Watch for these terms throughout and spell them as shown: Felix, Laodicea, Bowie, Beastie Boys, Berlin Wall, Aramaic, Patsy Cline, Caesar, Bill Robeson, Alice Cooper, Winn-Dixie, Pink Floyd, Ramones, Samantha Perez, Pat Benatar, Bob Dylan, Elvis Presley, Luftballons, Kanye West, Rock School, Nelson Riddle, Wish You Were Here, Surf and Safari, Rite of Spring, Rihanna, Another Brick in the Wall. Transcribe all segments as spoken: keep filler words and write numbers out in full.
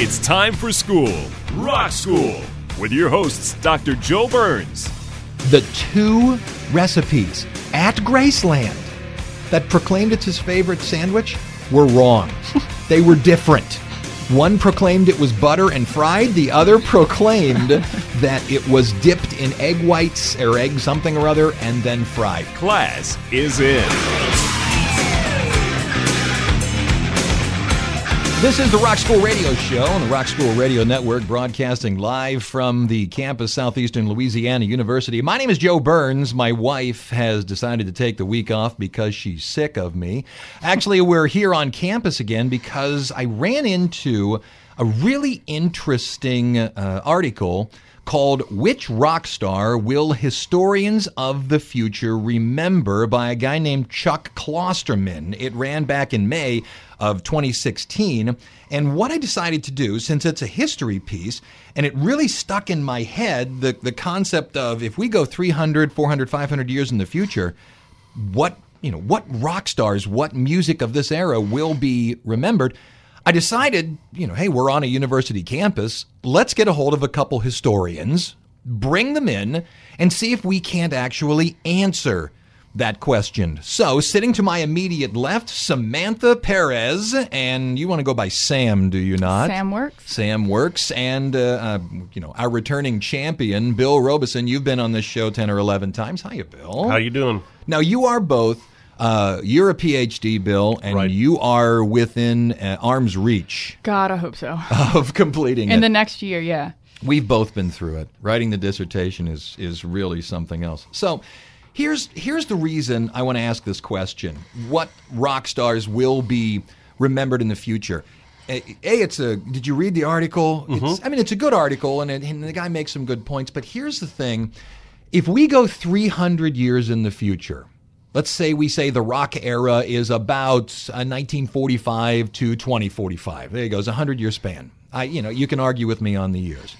It's time for school, Rock School, with your hosts, Doctor Joe Burns. The two recipes at Graceland that proclaimed it's his favorite sandwich were wrong. They were different. One proclaimed it was butter and fried. The other proclaimed that it was dipped in egg whites or egg something or other and then fried. Class is in. This is the Rock School Radio Show on the Rock School Radio Network, broadcasting live from the campus, Southeastern Louisiana University. My name is Joe Burns. My wife has decided to take the week off because she's sick of me. Actually, we're here on campus again because I ran into a really interesting uh, article called "Which Rock Star Will Historians of the Future Remember?" by a guy named Chuck Klosterman. It ran back in May of twenty sixteen, and what I decided to do, since it's a history piece, and it really stuck in my head, the, the concept of if we go three hundred, four hundred, five hundred years in the future, what, you know, what rock stars, what music of this era will be remembered? I decided, you know, hey, we're on a university campus. Let's get a hold of a couple historians, bring them in, and see if we can't actually answer that question. So, sitting to my immediate left, Samantha Perez, and you want to go by Sam, do you not? Sam works. Sam works, and uh, uh, you know, our returning champion, Bill Robeson. You've been on this show ten or eleven times. Hiya, Bill. How you doing? Now, you are both. Uh, you're a P H D, Bill, and right. You are within uh, arm's reach. God, I hope so. Of completing it. In the next year, yeah. We've both been through it. Writing the dissertation is is really something else. So here's here's the reason I want to ask this question. What rock stars will be remembered in the future? A, it's a, did you read the article? Mm-hmm. It's, I mean, it's a good article, and, it, and the guy makes some good points. But here's the thing. If we go three hundred years in the future, let's say we say the rock era is about uh, nineteen forty-five to twenty forty-five. There you go. It's a hundred-year span. I, you know, you can argue with me on the years.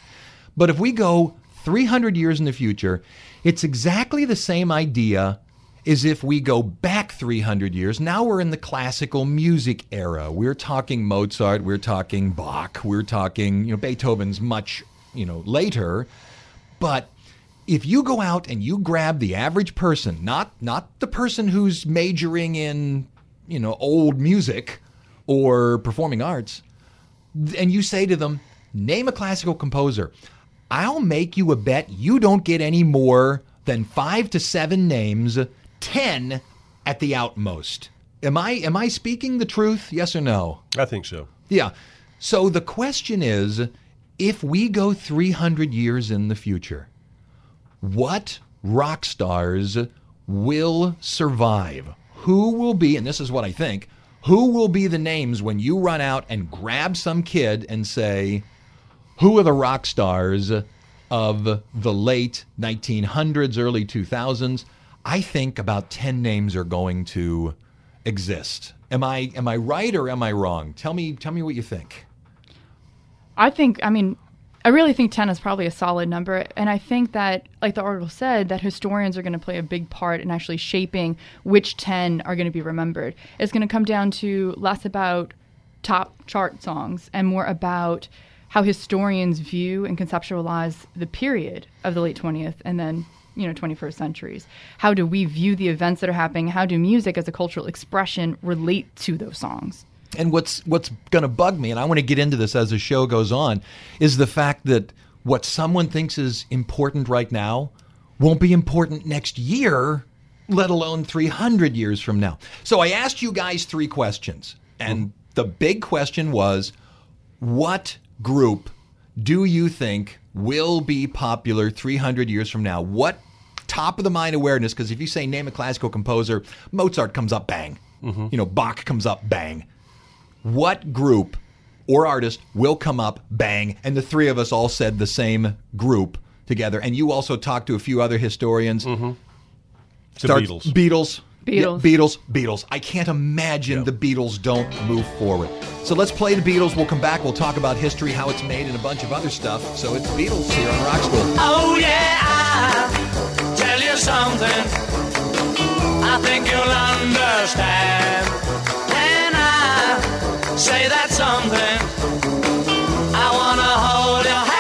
But if we go three hundred years in the future, it's exactly the same idea as if we go back three hundred years. Now we're in the classical music era. We're talking Mozart. We're talking Bach. We're talking, you know, Beethoven's much, you know, later. But if you go out and you grab the average person, not not the person who's majoring in, you know, old music or performing arts, and you say to them, name a classical composer, I'll make you a bet you don't get any more than five to seven names, ten at the outmost. Am I am I speaking the truth? Yes or no? I think so. Yeah. So the question is, if we go three hundred years in the future, what rock stars will survive? Who will be, and this is what I think, who will be the names when you run out and grab some kid and say, who are the rock stars of the late nineteen hundreds, early two thousands? I think about ten names are going to exist. Am I am I right or am I wrong? Tell me, tell me what you think. I think, I mean... I really think ten is probably a solid number, and I think that, like the article said, that historians are going to play a big part in actually shaping which ten are going to be remembered. It's going to come down to less about top chart songs and more about how historians view and conceptualize the period of the late twentieth and then, you know, twenty-first centuries. How do we view the events that are happening? How do music as a cultural expression relate to those songs? And what's what's going to bug me, and I want to get into this as the show goes on, is the fact that what someone thinks is important right now won't be important next year, let alone three hundred years from now. So I asked you guys three questions, and the big question was, what group do you think will be popular three hundred years from now? What top of the mind awareness, because if you say name a classical composer, Mozart comes up, bang. Mm-hmm. You know, Bach comes up, bang. What group or artist will come up, bang? And the three of us all said the same group together. And you also talked to a few other historians. Mm-hmm. The Beatles. Beatles. Beatles. Yeah, Beatles. Beatles. I can't imagine yeah. the Beatles don't move forward. So let's play the Beatles. We'll come back. We'll talk about history, how it's made, and a bunch of other stuff. So it's Beatles here on Rock School. Oh, yeah, I'll tell you something. I think you'll understand. And I say that something. I want to hold your hand.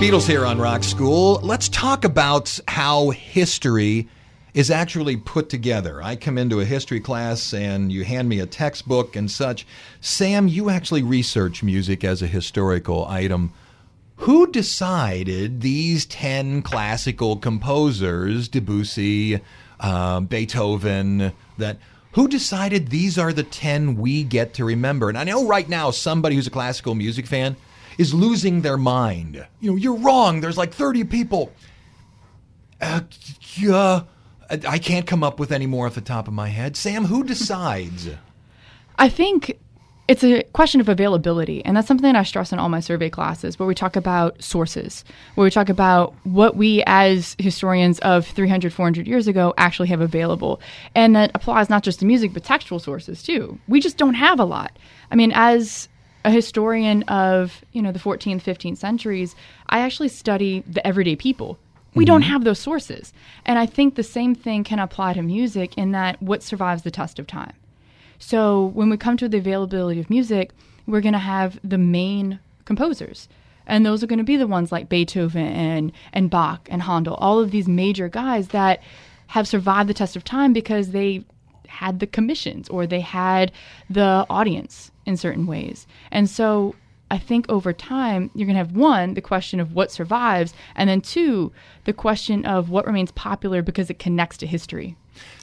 Beatles here on Rock School. Let's talk about how history is actually put together. I come into a history class and you hand me a textbook and such. Sam, you actually research music as a historical item. Who decided these ten classical composers, Debussy, uh, Beethoven, that... Who decided these are the ten we get to remember? And I know right now somebody who's a classical music fan is losing their mind. You know, you're wrong. There's like thirty people. Uh, yeah, I can't come up with any more off the top of my head. Sam, who decides? I think it's a question of availability, and that's something that I stress in all my survey classes, where we talk about sources, where we talk about what we as historians of three hundred, four hundred years ago actually have available. And that applies not just to music, but textual sources too. We just don't have a lot. I mean, as a historian of, you know, the fourteenth, fifteenth centuries, I actually study the everyday people. We mm-hmm. don't have those sources. And I think the same thing can apply to music in that what survives the test of time. So when we come to the availability of music, we're going to have the main composers. And those are going to be the ones like Beethoven and, and Bach and Handel, all of these major guys that have survived the test of time because they had the commissions or they had the audience in certain ways. And so I think over time, you're going to have, one, the question of what survives, and then, two, the question of what remains popular because it connects to history.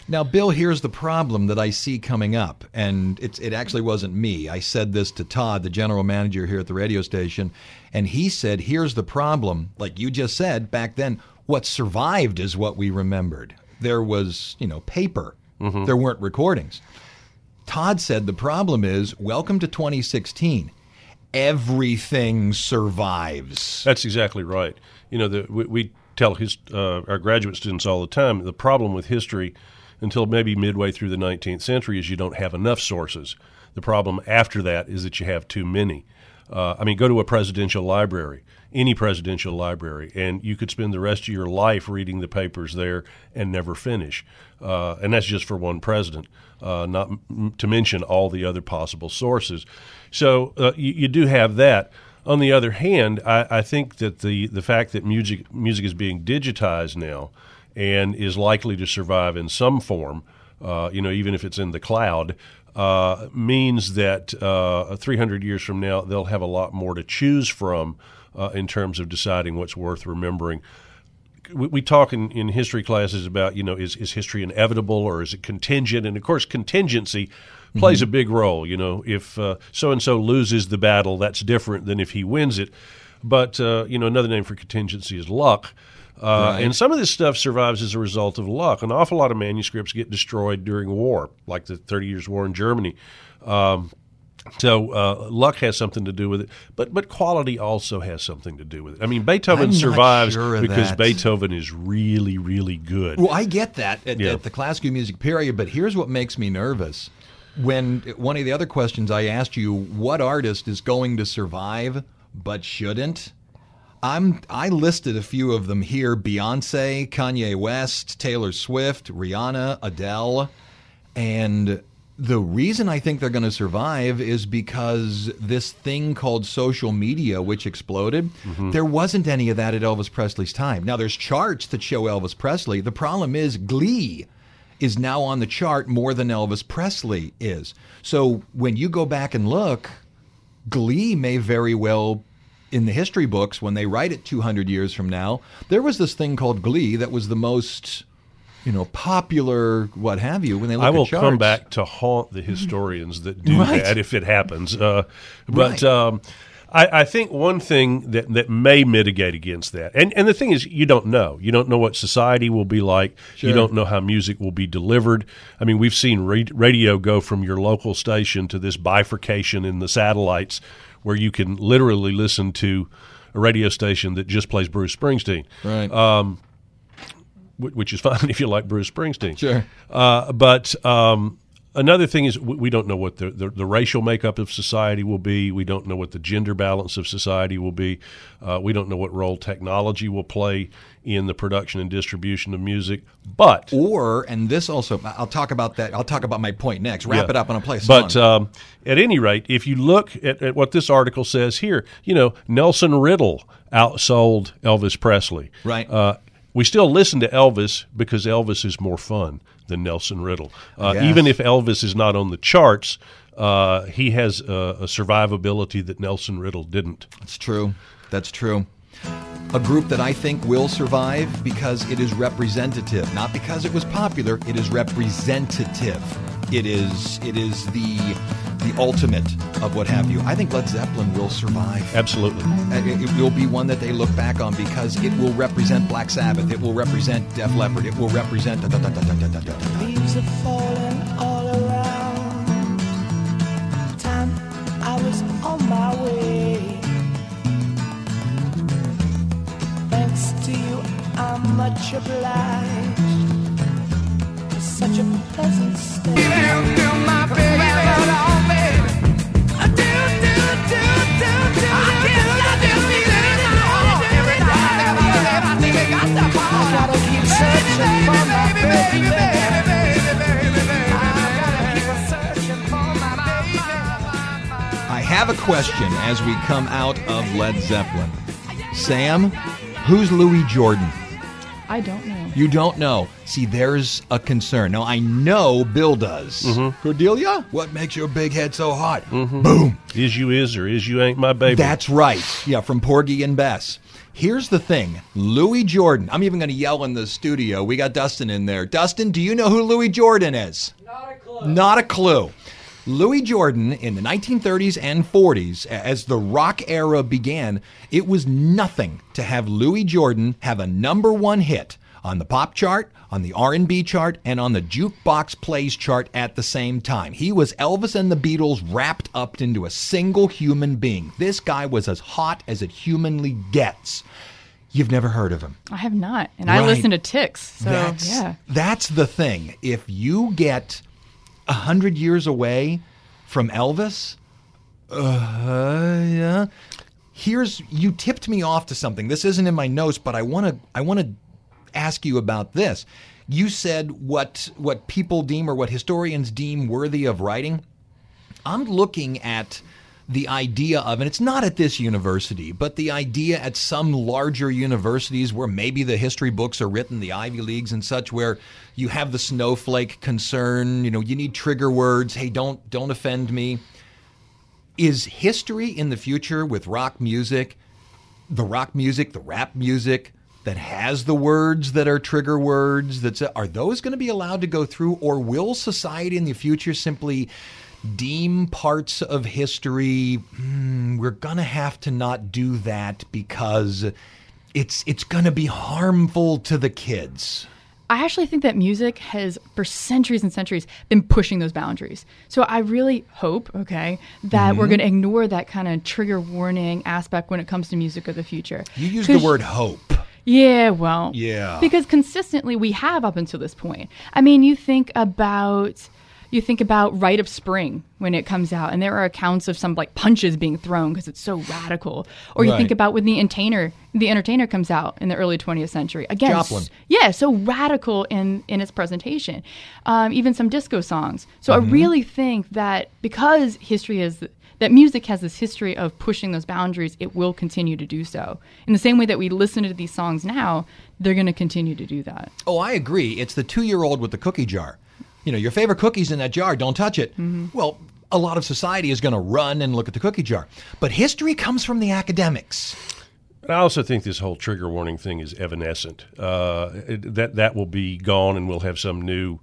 Now, Bill, here's the problem that I see coming up, and it's, it actually wasn't me. I said this to Todd, the general manager here at the radio station, and he said, here's the problem. Like you just said, back then, what survived is what we remembered. There was, you know, paper. Mm-hmm. There weren't recordings. Todd said the problem is, welcome to twenty sixteen. Everything survives. That's exactly right. You know, the, we, we tell his, uh, our graduate students all the time, the problem with history until maybe midway through the nineteenth century is you don't have enough sources. The problem after that is that you have too many. Uh, I mean, go to a presidential library, any presidential library, and you could spend the rest of your life reading the papers there and never finish. Uh, and that's just for one president, uh, not m- to mention all the other possible sources. So uh, you, you do have that. On the other hand, I, I think that the, the fact that music music is being digitized now and is likely to survive in some form, uh, you know, even if it's in the cloud, Uh, means that uh, three hundred years from now, they'll have a lot more to choose from uh, in terms of deciding what's worth remembering. We, we talk in, in history classes about, you know, is, is history inevitable or is it contingent? And, of course, contingency plays mm-hmm. a big role. You know, if uh, so-and-so loses the battle, that's different than if he wins it. But, uh, you know, another name for contingency is luck. Uh, right. And some of this stuff survives as a result of luck. An awful lot of manuscripts get destroyed during war, like the Thirty Years' War in Germany. Um, so uh, luck has something to do with it, but but quality also has something to do with it. I mean, Beethoven I'm survives sure because that. Beethoven is really, really good. Well, I get that at, yeah. at the classical music period, but here's what makes me nervous. When one of the other questions I asked you, what artist is going to survive but shouldn't? I'm, I listed a few of them here. Beyonce, Kanye West, Taylor Swift, Rihanna, Adele. And the reason I think they're going to survive is because this thing called social media, which exploded, mm-hmm. there wasn't any of that at Elvis Presley's time. Now, there's charts that show Elvis Presley. The problem is Glee is now on the chart more than Elvis Presley is. So when you go back and look, Glee may very well in the history books, when they write it two hundred years from now, there was this thing called Glee that was the most you know, popular, what have you, when they look at charts. I will come back to haunt the historians that do right. that if it happens. Uh, but right. um, I, I think one thing that, that may mitigate against that, and, and the thing is you don't know. You don't know what society will be like. Sure. You don't know how music will be delivered. I mean, we've seen radio go from your local station to this bifurcation in the satellites where you can literally listen to a radio station that just plays Bruce Springsteen. Right. Um, which is fine if you like Bruce Springsteen. Sure. Uh, but um, another thing is we don't know what the, the, the racial makeup of society will be. We don't know what the gender balance of society will be. Uh, we don't know what role technology will play in the production and distribution of music. But Or, and this also, I'll talk about that. I'll talk about my point next. Wrap yeah. it up and I'll play a song. But um, at any rate, if you look at, at what this article says here, you know, Nelson Riddle outsold Elvis Presley. Right. Uh, We still listen to Elvis because Elvis is more fun than Nelson Riddle. Uh, yes. Even if Elvis is not on the charts, uh, he has a, a survivability that Nelson Riddle didn't. That's true. That's true. A group that I think will survive because it is representative. Not because it was popular. It is representative. It is it is the the ultimate of what have you. I think Led Zeppelin will survive. Absolutely. It, it will be one that they look back on because it will represent Black Sabbath. It will represent Def Leppard. It will represent... Da, da, da, da, da, da, da. Leaves are falling all around. Time I was on my way. Thanks to you I'm much obliged. Such a pleasant state. Do my baby, hold on, baby. Do, do, do, do, do. I can't stop this feeling in my heart. Every time I feel that I think I got the power. I gotta keep searching for my baby, baby, baby, baby, baby. I gotta keep searching for my baby. I have a question as we come out of Led Zeppelin. Sam, who's Louis Jordan? I don't know. You don't know. See, there's a concern. Now, I know Bill does. Mm-hmm. Cordelia, what makes your big head so hot? Mm-hmm. Boom. Is you is or is you ain't my baby. That's right. Yeah, from Porgy and Bess. Here's the thing. Louis Jordan. I'm even going to yell in the studio. We got Dustin in there. Dustin, do you know who Louis Jordan is? Not a clue. Not a clue. Louis Jordan, in the nineteen thirties and forties, as the rock era began, it was nothing to have Louis Jordan have a number one hit on the pop chart, on the R and B chart, and on the jukebox plays chart at the same time. He was Elvis and the Beatles wrapped up into a single human being. This guy was as hot as it humanly gets. You've never heard of him. I have not. And right. I listen to Tix. So, that's, yeah. That's the thing. If you get one hundred years away from Elvis, uh, yeah. Here's, you tipped me off to something. This isn't in my notes, but I want to, I want to, ask you about this. You said what what people deem or what historians deem worthy of writing. I'm looking at the idea of, and it's not at this university, but the idea at some larger universities where maybe the history books are written, the Ivy Leagues and such, where you have the snowflake concern, you know, you need trigger words, hey, don't don't offend me. Is history in the future with rock music, the rock music, the rap music, that has the words that are trigger words, that's, are those going to be allowed to go through, or will society in the future simply deem parts of history, hmm, we're going to have to not do that because it's it's going to be harmful to the kids? I actually think that music has, for centuries and centuries, been pushing those boundaries. So I really hope, okay, that mm-hmm. we're going to ignore that kind of trigger warning aspect when it comes to music of the future. You used the word hope. Yeah, well, yeah. Because consistently we have up until this point. I mean, you think about you think about Rite of Spring when it comes out, and there are accounts of some like punches being thrown because it's so radical. Or you right. think about when the Entertainer, the Entertainer comes out in the early twentieth century. Again, Joplin. Yeah, so radical in in its presentation. Um, even some disco songs. So mm-hmm. I really think that because history is. That music has this history of pushing those boundaries, it will continue to do so. In the same way that we listen to these songs now, they're going to continue to do that. Oh, I agree. It's the two-year-old with the cookie jar. You know, your favorite cookie's in that jar, don't touch it. Mm-hmm. Well, a lot of society is going to run and look at the cookie jar. But history comes from the academics. And I also think this whole trigger warning thing is evanescent. Uh, it, that that will be gone, and we'll have some new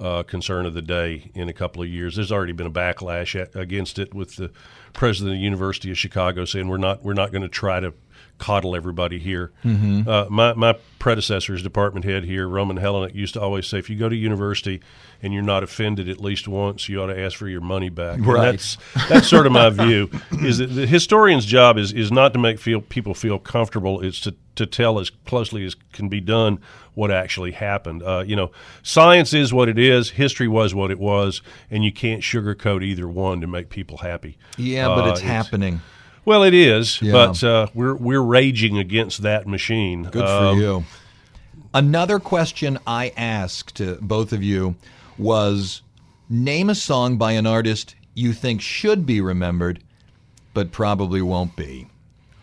uh, concern of the day in a couple of years. There's already been a backlash at, against it, with the president of the University of Chicago saying we're not we're not going to try to coddle everybody here. Mm-hmm. Uh, my my predecessor's department head here, Roman Hellenick, used to always say, if you go to university and you're not offended at least once, you ought to ask for your money back. Right. And that's that's sort of my view. Is that the historian's job is is not to make feel people feel comfortable. It's to to tell as closely as can be done what actually happened. Uh, you know, science is what it is. History was what it was, and you can't sugarcoat either one to make people happy. Yeah, but uh, it's, it's happening. Well, it is, yeah. but uh, we're we're raging against that machine. Good for um, you. Another question I asked to both of you was, name a song by an artist you think should be remembered, but probably won't be.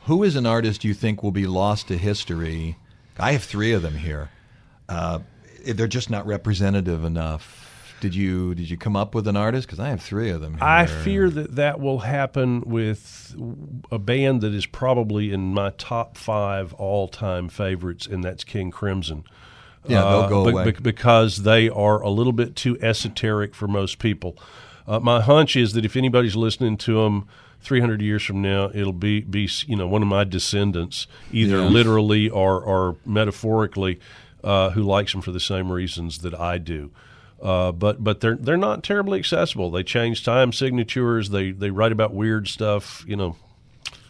Who is an artist you think will be lost to history? I have three of them here. Uh, they're just not representative enough. Did you did you come up with an artist? Because I have three of them here. I fear that that will happen with a band that is probably in my top five all-time favorites, and that's King Crimson. Yeah, uh, they'll go be, away. Be, because they are a little bit too esoteric for most people. Uh, my hunch is that if anybody's listening to them three hundred years from now, it'll be, be you know, one of my descendants, either yeah. literally or, or metaphorically, uh, who likes them for the same reasons that I do. Uh, but but they're they're not terribly accessible. They change time signatures. They they write about weird stuff. You know,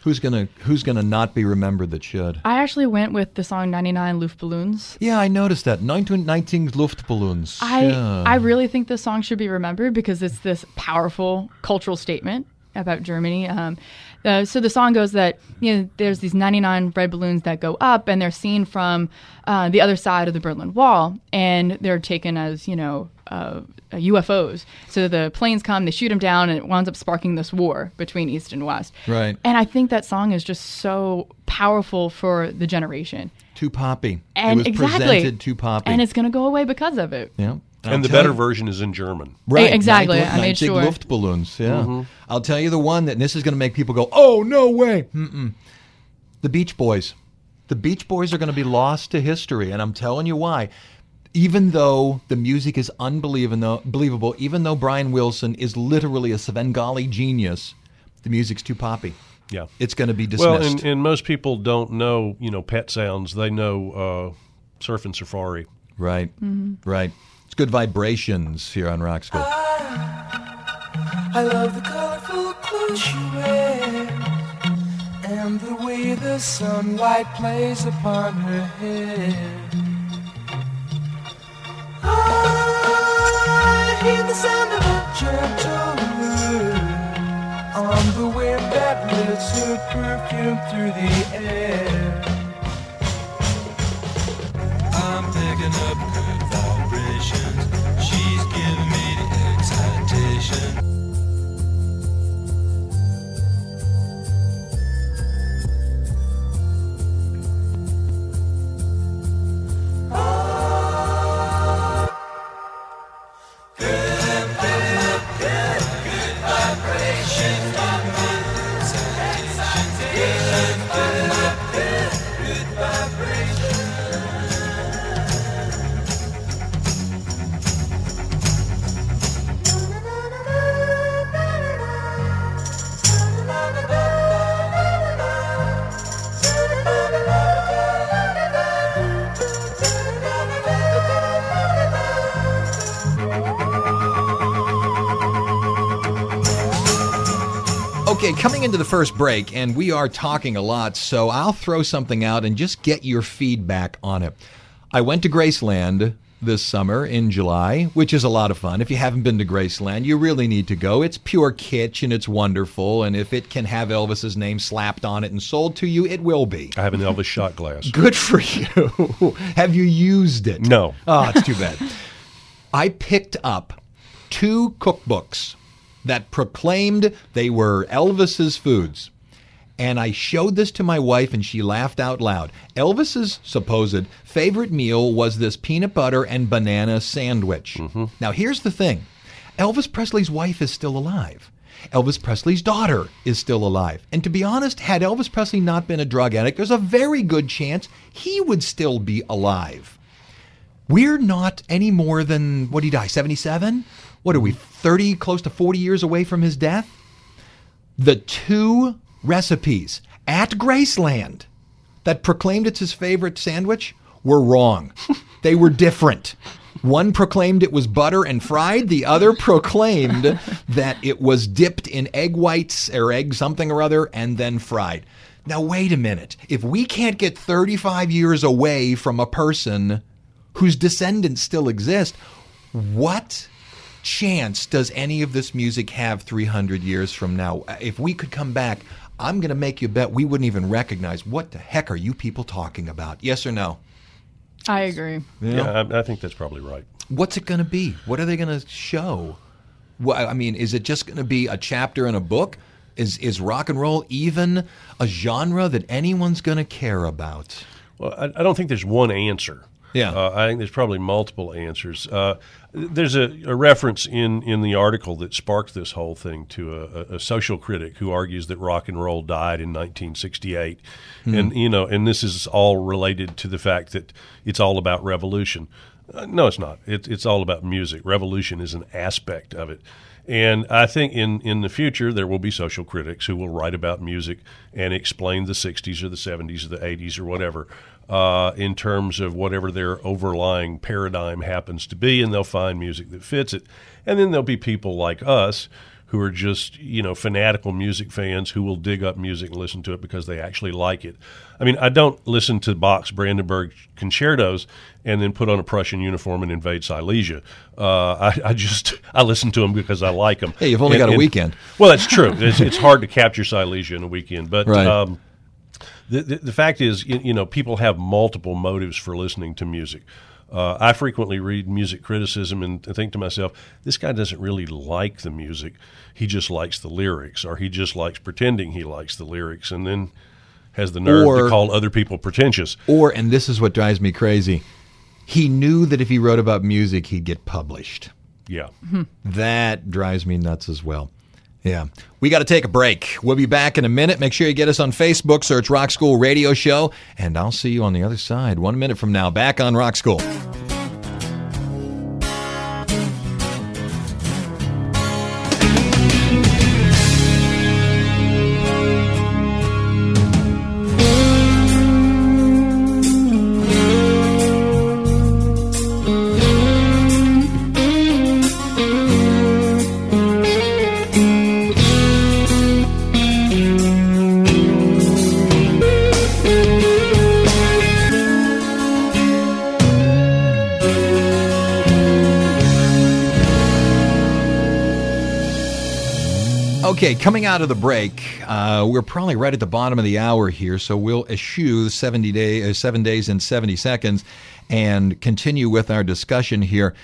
who's gonna who's gonna not be remembered that should? I actually went with the song ninety-nine Luftballoons. Yeah, I noticed that nineteen Luftballoons. I yeah. I really think this song should be remembered because it's this powerful cultural statement about Germany. Um, uh, so the song goes that, you know, there's these ninety-nine red balloons that go up, and they're seen from uh, the other side of the Berlin Wall, and they're taken as, you know, uh, U F Os. So the planes come, they shoot them down, and it winds up sparking this war between East and West. Right. And I think that song is just so powerful for the generation. Too poppy. And it was exactly. presented too poppy. And it's going to go away because of it. Yeah. And I'll the better you. version is in German. Right. Exactly. I made sure. Luftballons, yeah. Mm-hmm. I'll tell you the one that, and this is going to make people go, oh, no way. Mm-mm. The Beach Boys. The Beach Boys are going to be lost to history, and I'm telling you why. Even though the music is unbelievable, even though Brian Wilson is literally a Svengali genius, the music's too poppy. Yeah. It's going to be dismissed. Well, and, and most people don't know, you know, Pet Sounds. They know uh, Surf and Safari. Right. Mm-hmm. Right. It's Good Vibrations here on Rock School. I, I love the colorful clothes you wear, and the way the sunlight plays upon her hair. I hear the sound of a gentle wind on the wind that lifts her perfume through the air. I'm picking up good vibrations. She's giving me the excitation. Okay, coming into the first break, and we are talking a lot, so I'll throw something out and just get your feedback on it. I went to Graceland this summer in July, which is a lot of fun. If you haven't been to Graceland, you really need to go. It's pure kitsch, and it's wonderful, and if it can have Elvis's name slapped on it and sold to you, it will be. I have an Elvis shot glass. Good for you. Have you used it? No. Oh, it's too bad. I picked up two cookbooks that proclaimed they were Elvis's foods. And I showed this to my wife, and she laughed out loud. Elvis's supposed favorite meal was this peanut butter and banana sandwich. Mm-hmm. Now, here's the thing. Elvis Presley's wife is still alive. Elvis Presley's daughter is still alive. And to be honest, had Elvis Presley not been a drug addict, there's a very good chance he would still be alive. We're not any more than, what did he die, seventy-seven? What are we, thirty, close to forty years away from his death? The two recipes at Graceland that proclaimed it's his favorite sandwich were wrong. They were different. One proclaimed it was butter and fried. The other proclaimed that it was dipped in egg whites or egg something or other and then fried. Now, wait a minute. If we can't get thirty-five years away from a person whose descendants still exist, what chance does any of this music have three hundred years from now? If we could come back, I'm going to make you bet we wouldn't even recognize what the heck are you people talking about? Yes or no? I agree. You know? Yeah, I, I think that's probably right. What's it going to be? What are they going to show? Well, I mean, is it just going to be a chapter in a book? Is is rock and roll even a genre that anyone's going to care about? Well, I, I don't think there's one answer. Yeah, uh, I think there's probably multiple answers. Uh, there's a, a reference in, in the article that sparked this whole thing to a, a social critic who argues that rock and roll died in nineteen sixty-eight, mm. and you know, and this is all related to the fact that it's all about revolution. Uh, no, it's not. It, it's all about music. Revolution is an aspect of it. And I think in, in the future there will be social critics who will write about music and explain the sixties or the seventies or the eighties or whatever uh, in terms of whatever their overlying paradigm happens to be, and they'll find music that fits it. And then there'll be people like us who are just, you know, fanatical music fans who will dig up music and listen to it because they actually like it. I mean, I don't listen to Bach's Brandenburg Concertos and then put on a Prussian uniform and invade Silesia. Uh, I, I just I listen to them because I like them. Hey, you've only and, got a and, weekend. Well, that's true. It's, it's hard to capture Silesia in a weekend, but. Right. Um, The, the, the fact is, you, you know, people have multiple motives for listening to music. Uh, I frequently read music criticism and think to myself, this guy doesn't really like the music. He just likes the lyrics, or he just likes pretending he likes the lyrics, and then has the nerve or, to call other people pretentious. Or, and this is what drives me crazy, he knew that if he wrote about music, he'd get published. Yeah. Mm-hmm. That drives me nuts as well. Yeah. We got to take a break. We'll be back in a minute. Make sure you get us on Facebook, search Rock School Radio Show, and I'll see you on the other side one minute from now, back on Rock School. Okay, coming out of the break, uh, we're probably right at the bottom of the hour here, so we'll eschew seventy day, uh, seven days and seventy seconds and continue with our discussion here.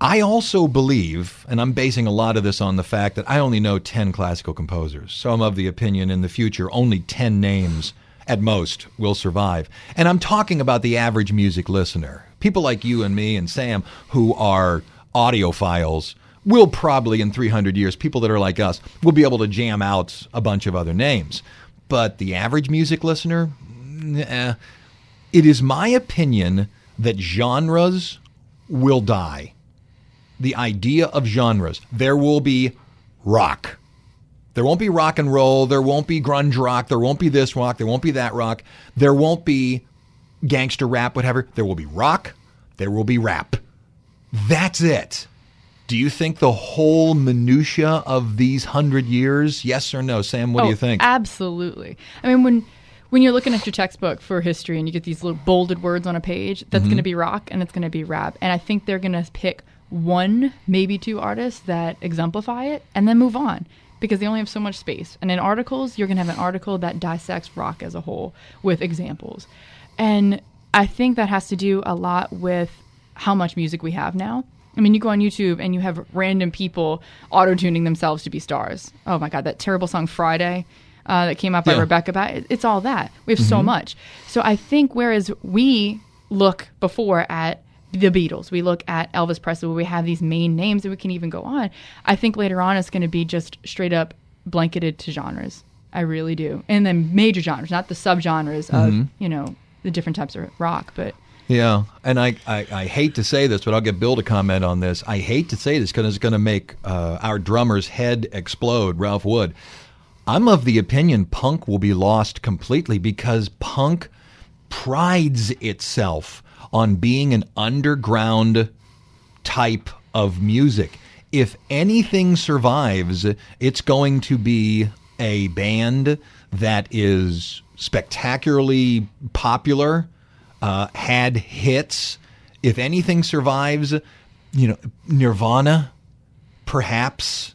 I also believe, and I'm basing a lot of this on the fact that I only know ten classical composers, so I'm of the opinion in the future only ten names at most will survive. And I'm talking about the average music listener. People like you and me and Sam who are audiophiles will probably, in three hundred years, people that are like us will be able to jam out a bunch of other names. But the average music listener, nah. It is my opinion that genres will die. The idea of genres. There will be rock. There won't be rock and roll. There won't be grunge rock. There won't be this rock. There won't be that rock. There won't be gangster rap, whatever. There will be rock. There will be rap. That's it. Do you think the whole minutia of these hundred years, yes or no? Sam, what oh, do you think? Absolutely. I mean, when when you're looking at your textbook for history and you get these little bolded words on a page, that's mm-hmm. going to be rock and it's going to be rap. And I think they're going to pick one, maybe two artists that exemplify it and then move on because they only have so much space. And in articles, you're going to have an article that dissects rock as a whole with examples. And I think that has to do a lot with how much music we have now. I mean, you go on YouTube and you have random people auto-tuning themselves to be stars. Oh, my God, that terrible song Friday uh, that came out by yeah. Rebecca Bat. It's all that. We have mm-hmm. so much. So I think whereas we look before at the Beatles, we look at Elvis Presley, where we have these main names, and we can even go on. I think later on it's going to be just straight up blanketed to genres. I really do. And then major genres, not the subgenres mm-hmm. of, you know, the different types of rock, but... Yeah, and I, I, I hate to say this, but I'll get Bill to comment on this. I hate to say this because it's going to make uh, our drummer's head explode, Ralph Wood. I'm of the opinion punk will be lost completely because punk prides itself on being an underground type of music. If anything survives, it's going to be a band that is spectacularly popular, Uh, had hits. If anything survives, you know, Nirvana, perhaps,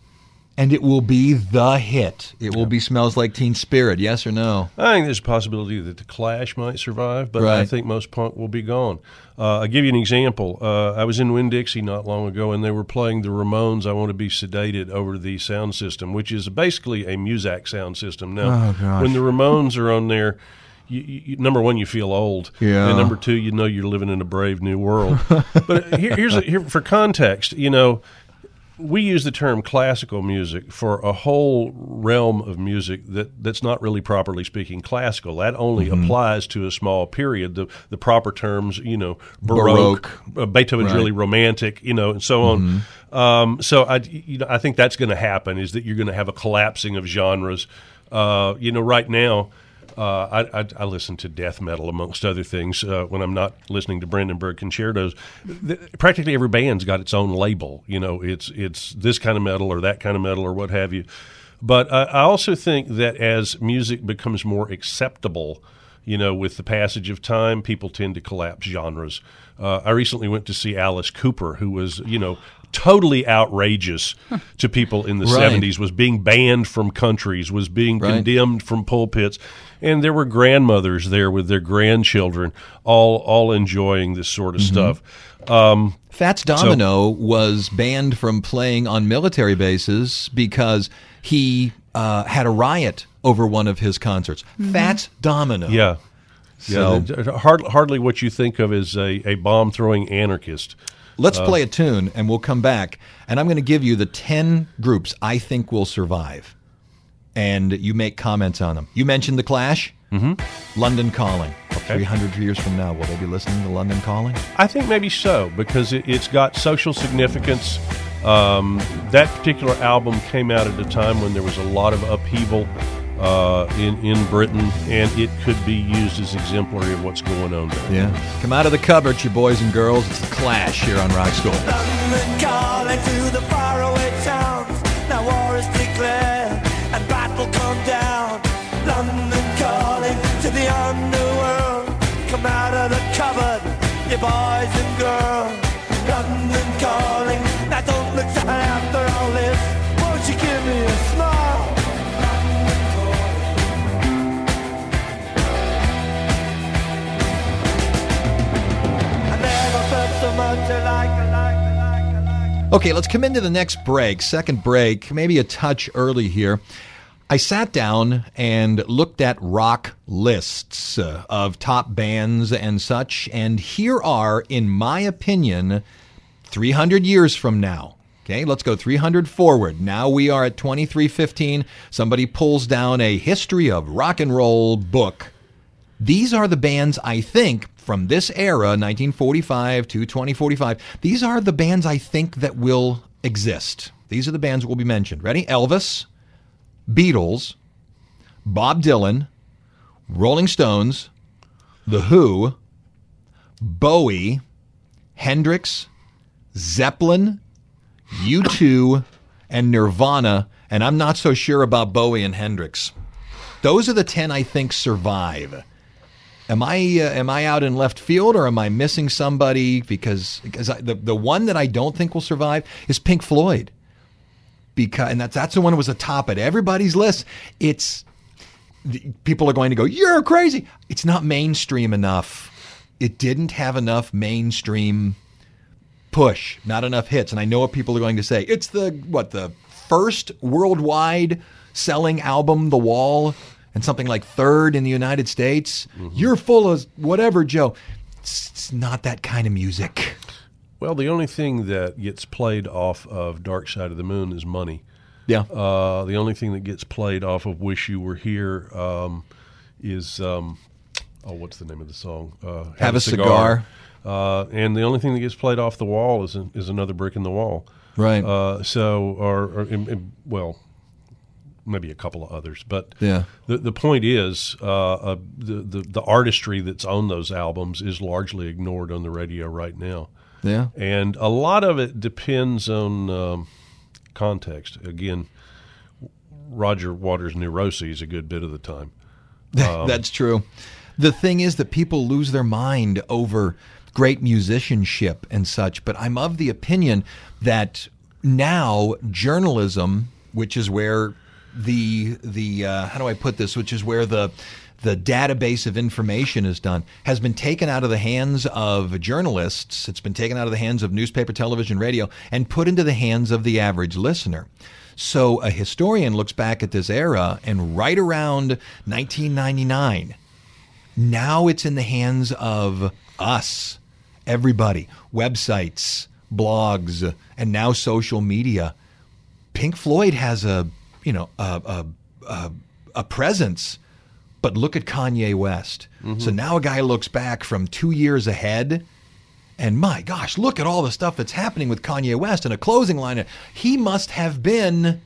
and it will be the hit. It will be Smells Like Teen Spirit, yes or no? I think there's a possibility that The Clash might survive, but right. I think most punk will be gone. Uh, I'll give you an example. Uh, I was in Winn-Dixie not long ago, and they were playing the Ramones' I Want to Be Sedated over the sound system, which is basically a Muzak sound system. Now, oh, when the Ramones are on there, You, you, number one, you feel old. Yeah. And number two, you know you're living in a brave new world. But here, here's a, here, for context, you know, we use the term classical music for a whole realm of music that, that's not really properly speaking classical. That only mm-hmm. applies to a small period. The the proper terms, you know, Baroque, Baroque. Uh, Beethoven's right. really romantic, you know, and so mm-hmm. on. Um, so I, you know, I think that's going to happen, is that you're going to have a collapsing of genres. Uh, you know, right now, Uh, I, I, I listen to death metal, amongst other things, uh, when I'm not listening to Brandenburg Concertos. The, practically every band's got its own label. You know, it's it's this kind of metal or that kind of metal or what have you. But I, I also think that as music becomes more acceptable, you know, with the passage of time, people tend to collapse genres. Uh, I recently went to see Alice Cooper, who was, you know, totally outrageous to people in the right. seventies, was being banned from countries, was being right. condemned from pulpits. And there were grandmothers there with their grandchildren, all all enjoying this sort of mm-hmm. stuff. Um, Fats Domino so, was banned from playing on military bases because he uh, had a riot over one of his concerts. Mm-hmm. Fats Domino. Yeah. So yeah, hard, hardly what you think of as a, a bomb-throwing anarchist. Let's uh, play a tune, and we'll come back. And I'm going to give you the ten groups I think will survive. And you make comments on them. You mentioned The Clash. Mm-hmm. London Calling. Okay. three hundred years from now, will they be listening to London Calling? I think maybe so, because it, it's got social significance. Um, that particular album came out at a time when there was a lot of upheaval Uh, in, in Britain, and it could be used as exemplary of what's going on there. Yeah. Come out of the cupboard, you boys and girls. It's The Clash here on Rock School. London calling to the faraway towns. Now war is declared and battle come down. London calling to the underworld. Come out of the cupboard, you boys and girls. London calling. Now don't look down after all this. Won't you give me a smile? Okay, let's come into the next break, second break, maybe a touch early here. I sat down and looked at rock lists of top bands and such, and here are, in my opinion, three hundred years from now. Okay, let's go three hundred forward. Now we are at twenty-three fifteen. Somebody pulls down a history of rock and roll book. These are the bands, I think, from this era, nineteen forty-five to twenty forty-five, these are the bands I think that will exist. These are the bands that will be mentioned. Ready? Elvis, Beatles, Bob Dylan, Rolling Stones, The Who, Bowie, Hendrix, Zeppelin, U two, and Nirvana. And I'm not so sure about Bowie and Hendrix. Those are the ten I think survive. Am I uh, am I out in left field, or am I missing somebody? Because because I, the the one that I don't think will survive is Pink Floyd, because and that's that's the one that was atop at everybody's list. It's the, people are going to go, you're crazy. It's not mainstream enough. It didn't have enough mainstream push, not enough hits. And I know what people are going to say. It's the what the first worldwide selling album, The Wall. And something like third in the United States, mm-hmm. You're full of whatever, Joe. It's, it's not that kind of music. Well, the only thing that gets played off of Dark Side of the Moon is Money. Yeah. Uh, the only thing that gets played off of Wish You Were Here um, is, um, oh, what's the name of the song? Uh, Have, Have a, a Cigar. Cigar. Uh, and the only thing that gets played off the wall is, is Another Brick in the Wall. Right. Uh, so, or, or in, in, well, maybe a couple of others. But yeah. the, the point is uh, uh, the, the, the artistry that's on those albums is largely ignored on the radio right now. Yeah. And a lot of it depends on um, context. Again, Roger Waters' neuroses a good bit of the time. Um, That's true. The thing is that people lose their mind over great musicianship and such, but I'm of the opinion that now journalism, which is where the, the uh, how do I put this, which is where the... the database of information is done, has been taken out of the hands of journalists. It's been taken out of the hands of newspaper, television, radio, and put into the hands of the average listener. So a historian looks back at this era, and right around nineteen ninety-nine, now it's in the hands of us, everybody, websites, blogs, and now social media. Pink Floyd has a, you know, a, a, a, a presence. But look at Kanye West. Mm-hmm. So now a guy looks back from two years ahead, and my gosh, look at all the stuff that's happening with Kanye West and a clothing line. He must have been,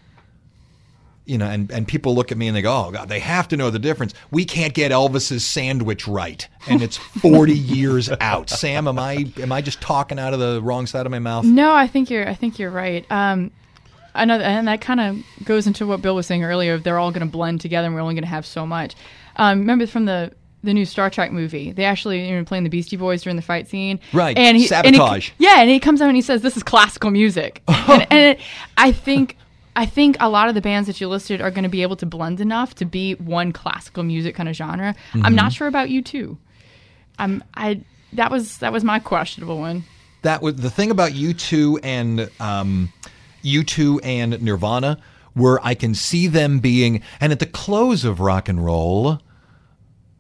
you know, and, and people look at me and they go, oh, God, they have to know the difference. We can't get Elvis's sandwich right, and it's forty years out. Sam, am I am I just talking out of the wrong side of my mouth? No, I think you're I think you're right. Um Another, and that kind of goes into what Bill was saying earlier. They're all going to blend together, and we're only going to have so much. Um, remember from the, the new Star Trek movie, they actually you know, playing the Beastie Boys during the fight scene. Right, and he, Sabotage. And he, yeah, and he comes out and he says, this is classical music. and and it, I think I think a lot of the bands that you listed are going to be able to blend enough to be one classical music kind of genre. Mm-hmm. I'm not sure about U two. Um, I, that was, that was my questionable one. That was the thing about U two and... Um, U two and Nirvana, where I can see them being, and at the close of rock and roll,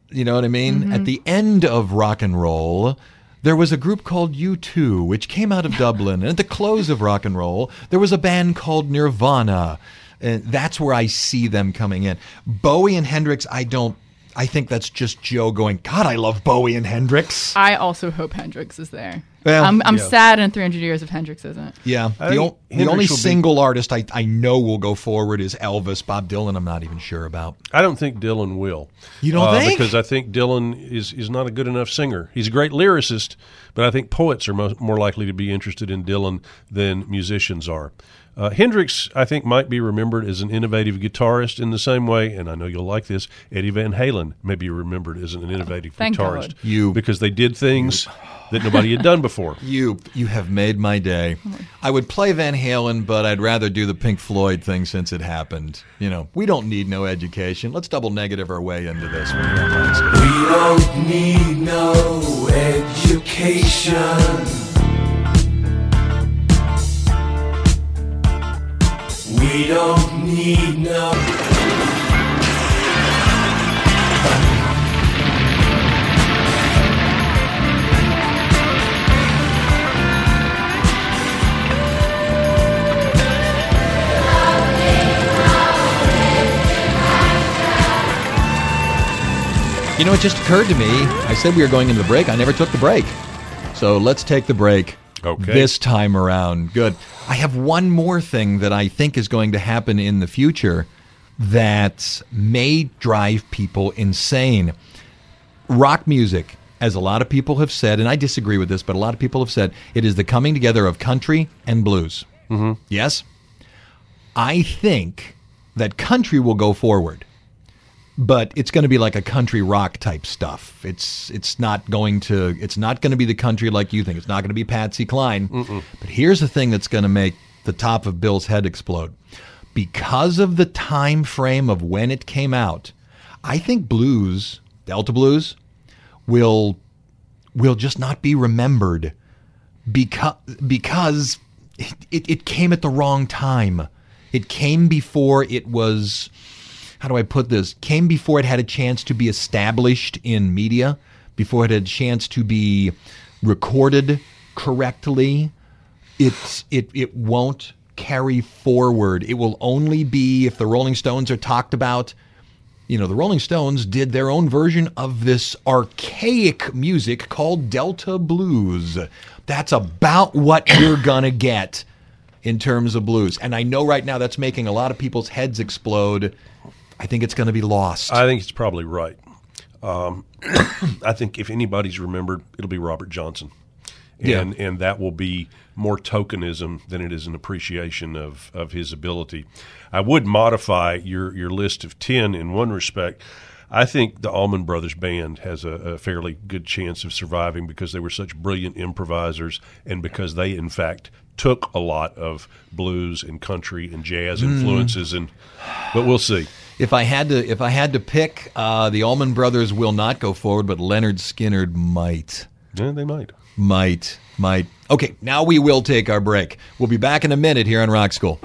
you know what I mean? Mm-hmm. At the end of rock and roll, there was a group called U two, which came out of Dublin. And at the close of rock and roll, there was a band called Nirvana. And that's where I see them coming in. Bowie and Hendrix, I don't, I think that's just Joe going, God, I love Bowie and Hendrix. I also hope Hendrix is there. Well, I'm, I'm yeah. sad in three hundred years if Hendrix isn't. Yeah. The, o- the only single be- artist I, I know will go forward is Elvis. Bob Dylan, I'm not even sure about. I don't think Dylan will. You don't uh, think? Because I think Dylan is, is not a good enough singer. He's a great lyricist, but I think poets are mo- more likely to be interested in Dylan than musicians are. Uh, Hendrix, I think, might be remembered as an innovative guitarist in the same way, and I know you'll like this, Eddie Van Halen may be remembered as an innovative oh, thank guitarist. God. You because they did things that nobody had done before. You you have made my day. I would play Van Halen, but I'd rather do the Pink Floyd thing since it happened. You know, we don't need no education. Let's double negative our way into this one. We don't need no education. We don't need no. You know, it just occurred to me, I said we were going into the break. I never took the break. So let's take the break. Okay. This time around. Good. I have one more thing that I think is going to happen in the future that may drive people insane. Rock music, as a lot of people have said, and I disagree with this, but a lot of people have said, it is the coming together of country and blues. Mm-hmm. Yes? I think that country will go forward, but it's going to be like a country rock type stuff. It's it's not going to it's not going to be the country like you think. It's not going to be Patsy Cline. Mm-mm. But here's the thing that's going to make the top of Bill's head explode. Because of the time frame of when it came out, I think blues, Delta blues, will will just not be remembered because because it, it, it came at the wrong time. It came before it was. How do I put this? Came before it had a chance to be established in media, before it had a chance to be recorded, correctly, it's it it won't carry forward. It will only be if the Rolling Stones are talked about. You know, the Rolling Stones did their own version of this archaic music called Delta Blues. That's about what you're gonna get in terms of blues. And I know right now that's making a lot of people's heads explode. I think it's going to be lost. I think it's probably right. Um, I think if anybody's remembered, it'll be Robert Johnson. And, yeah. and that will be more tokenism than it is an appreciation of, of his ability. I would modify your, your list of ten in one respect. I think the Allman Brothers Band has a, a fairly good chance of surviving because they were such brilliant improvisers and because they, in fact, took a lot of blues and country and jazz influences. Mm. and But we'll see. If I had to if I had to pick, uh, the Allman Brothers will not go forward, but Lynyrd Skynyrd might. Yeah, they might. Might. Might. Okay, now we will take our break. We'll be back in a minute here on Rock School.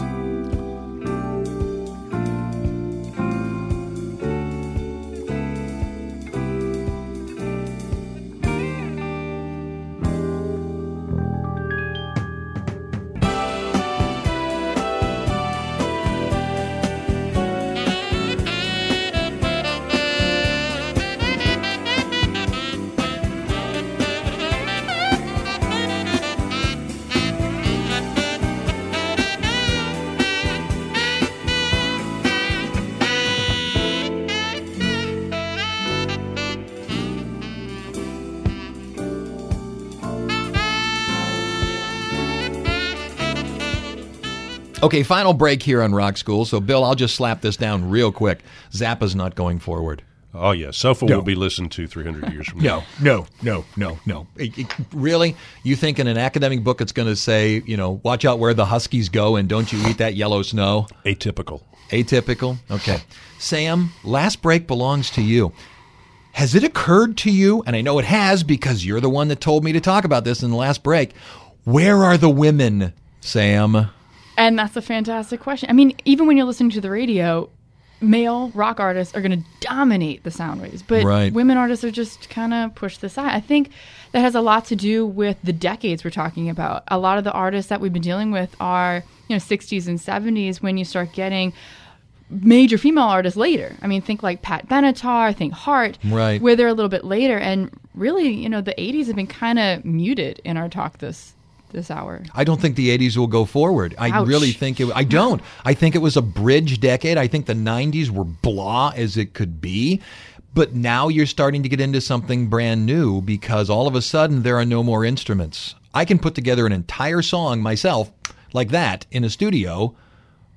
Okay, final break here on Rock School. So, Bill, I'll just slap this down real quick. Zappa's not going forward. Oh, yeah. Sofa no. will be listened to three hundred years from now. No, no, no, no, no. It, it, really? You think in an academic book it's going to say, you know, watch out where the Huskies go and don't you eat that yellow snow? Atypical. Atypical? Okay. Sam, last break belongs to you. Has it occurred to you, and I know it has because you're the one that told me to talk about this in the last break, where are the women, Sam? And that's a fantastic question. I mean, even when you're listening to the radio, male rock artists are going to dominate the sound waves. But right. women artists are just kind of pushed aside. I think that has a lot to do with the decades we're talking about. A lot of the artists that we've been dealing with are, you know, sixties and seventies when you start getting major female artists later. I mean, think like Pat Benatar, think Hart, right. where they're a little bit later. And really, you know, the eighties have been kind of muted in our talk this this hour. I don't think the eighties will go forward. I Ouch. really think it I don't. I think it was a bridge decade. I think the nineties were blah as it could be. But now you're starting to get into something brand new because all of a sudden there are no more instruments. I can put together an entire song myself like that in a studio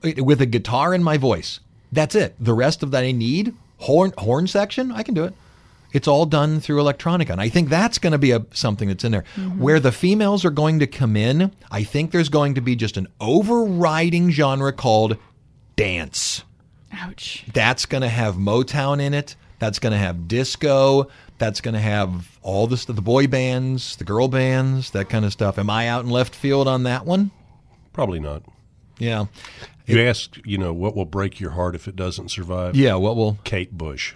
with a guitar and my voice. That's it. The rest of that I need, horn horn section, I can do it. It's all done through electronica, and I think that's going to be a, something that's in there. Mm-hmm. Where the females are going to come in, I think there's going to be just an overriding genre called dance. Ouch. That's going to have Motown in it. That's going to have disco. That's going to have all this, the boy bands, the girl bands, that kind of stuff. Am I out in left field on that one? Probably not. Yeah. You it, asked, you know, what will break your heart if it doesn't survive? Yeah, what will? Kate Bush.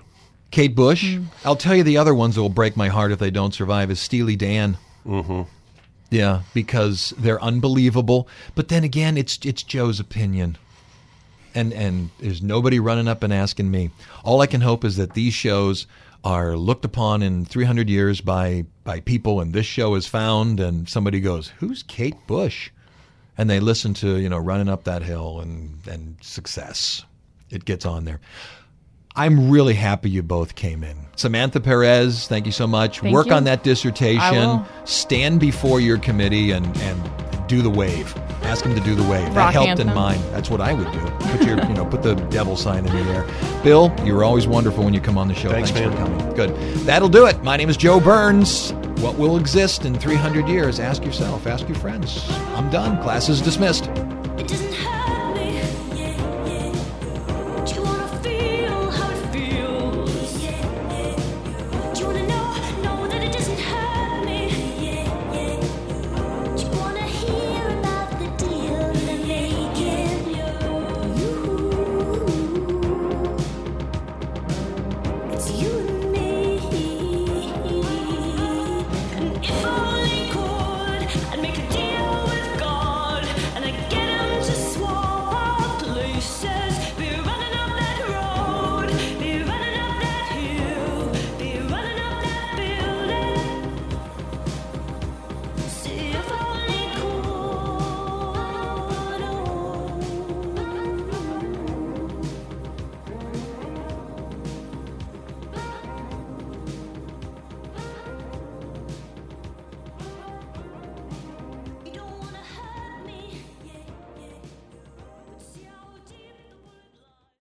Kate Bush. Mm. I'll tell you the other ones that will break my heart if they don't survive is Steely Dan. Mm-hmm. Yeah, because they're unbelievable. But then again, it's it's Joe's opinion. And and there's nobody running up and asking me. All I can hope is that these shows are looked upon in three hundred years by, by people, and this show is found, and somebody goes, who's Kate Bush? And they listen to, you know, Running Up That Hill and, and Success. It gets on there. I'm really happy you both came in. Samantha Perez, thank you so much. Thank Work you. on that dissertation. Stand before your committee and, and do the wave. Ask them to do the wave. Rock that helped anthem. in mine. That's what I would do. Put your, you know, put the devil sign in the air. Bill, you're always wonderful when you come on the show. Thanks, Thanks for coming. Good. That'll do it. My name is Joe Burns. What will exist in three hundred years? Ask yourself. Ask your friends. I'm done. Class is dismissed.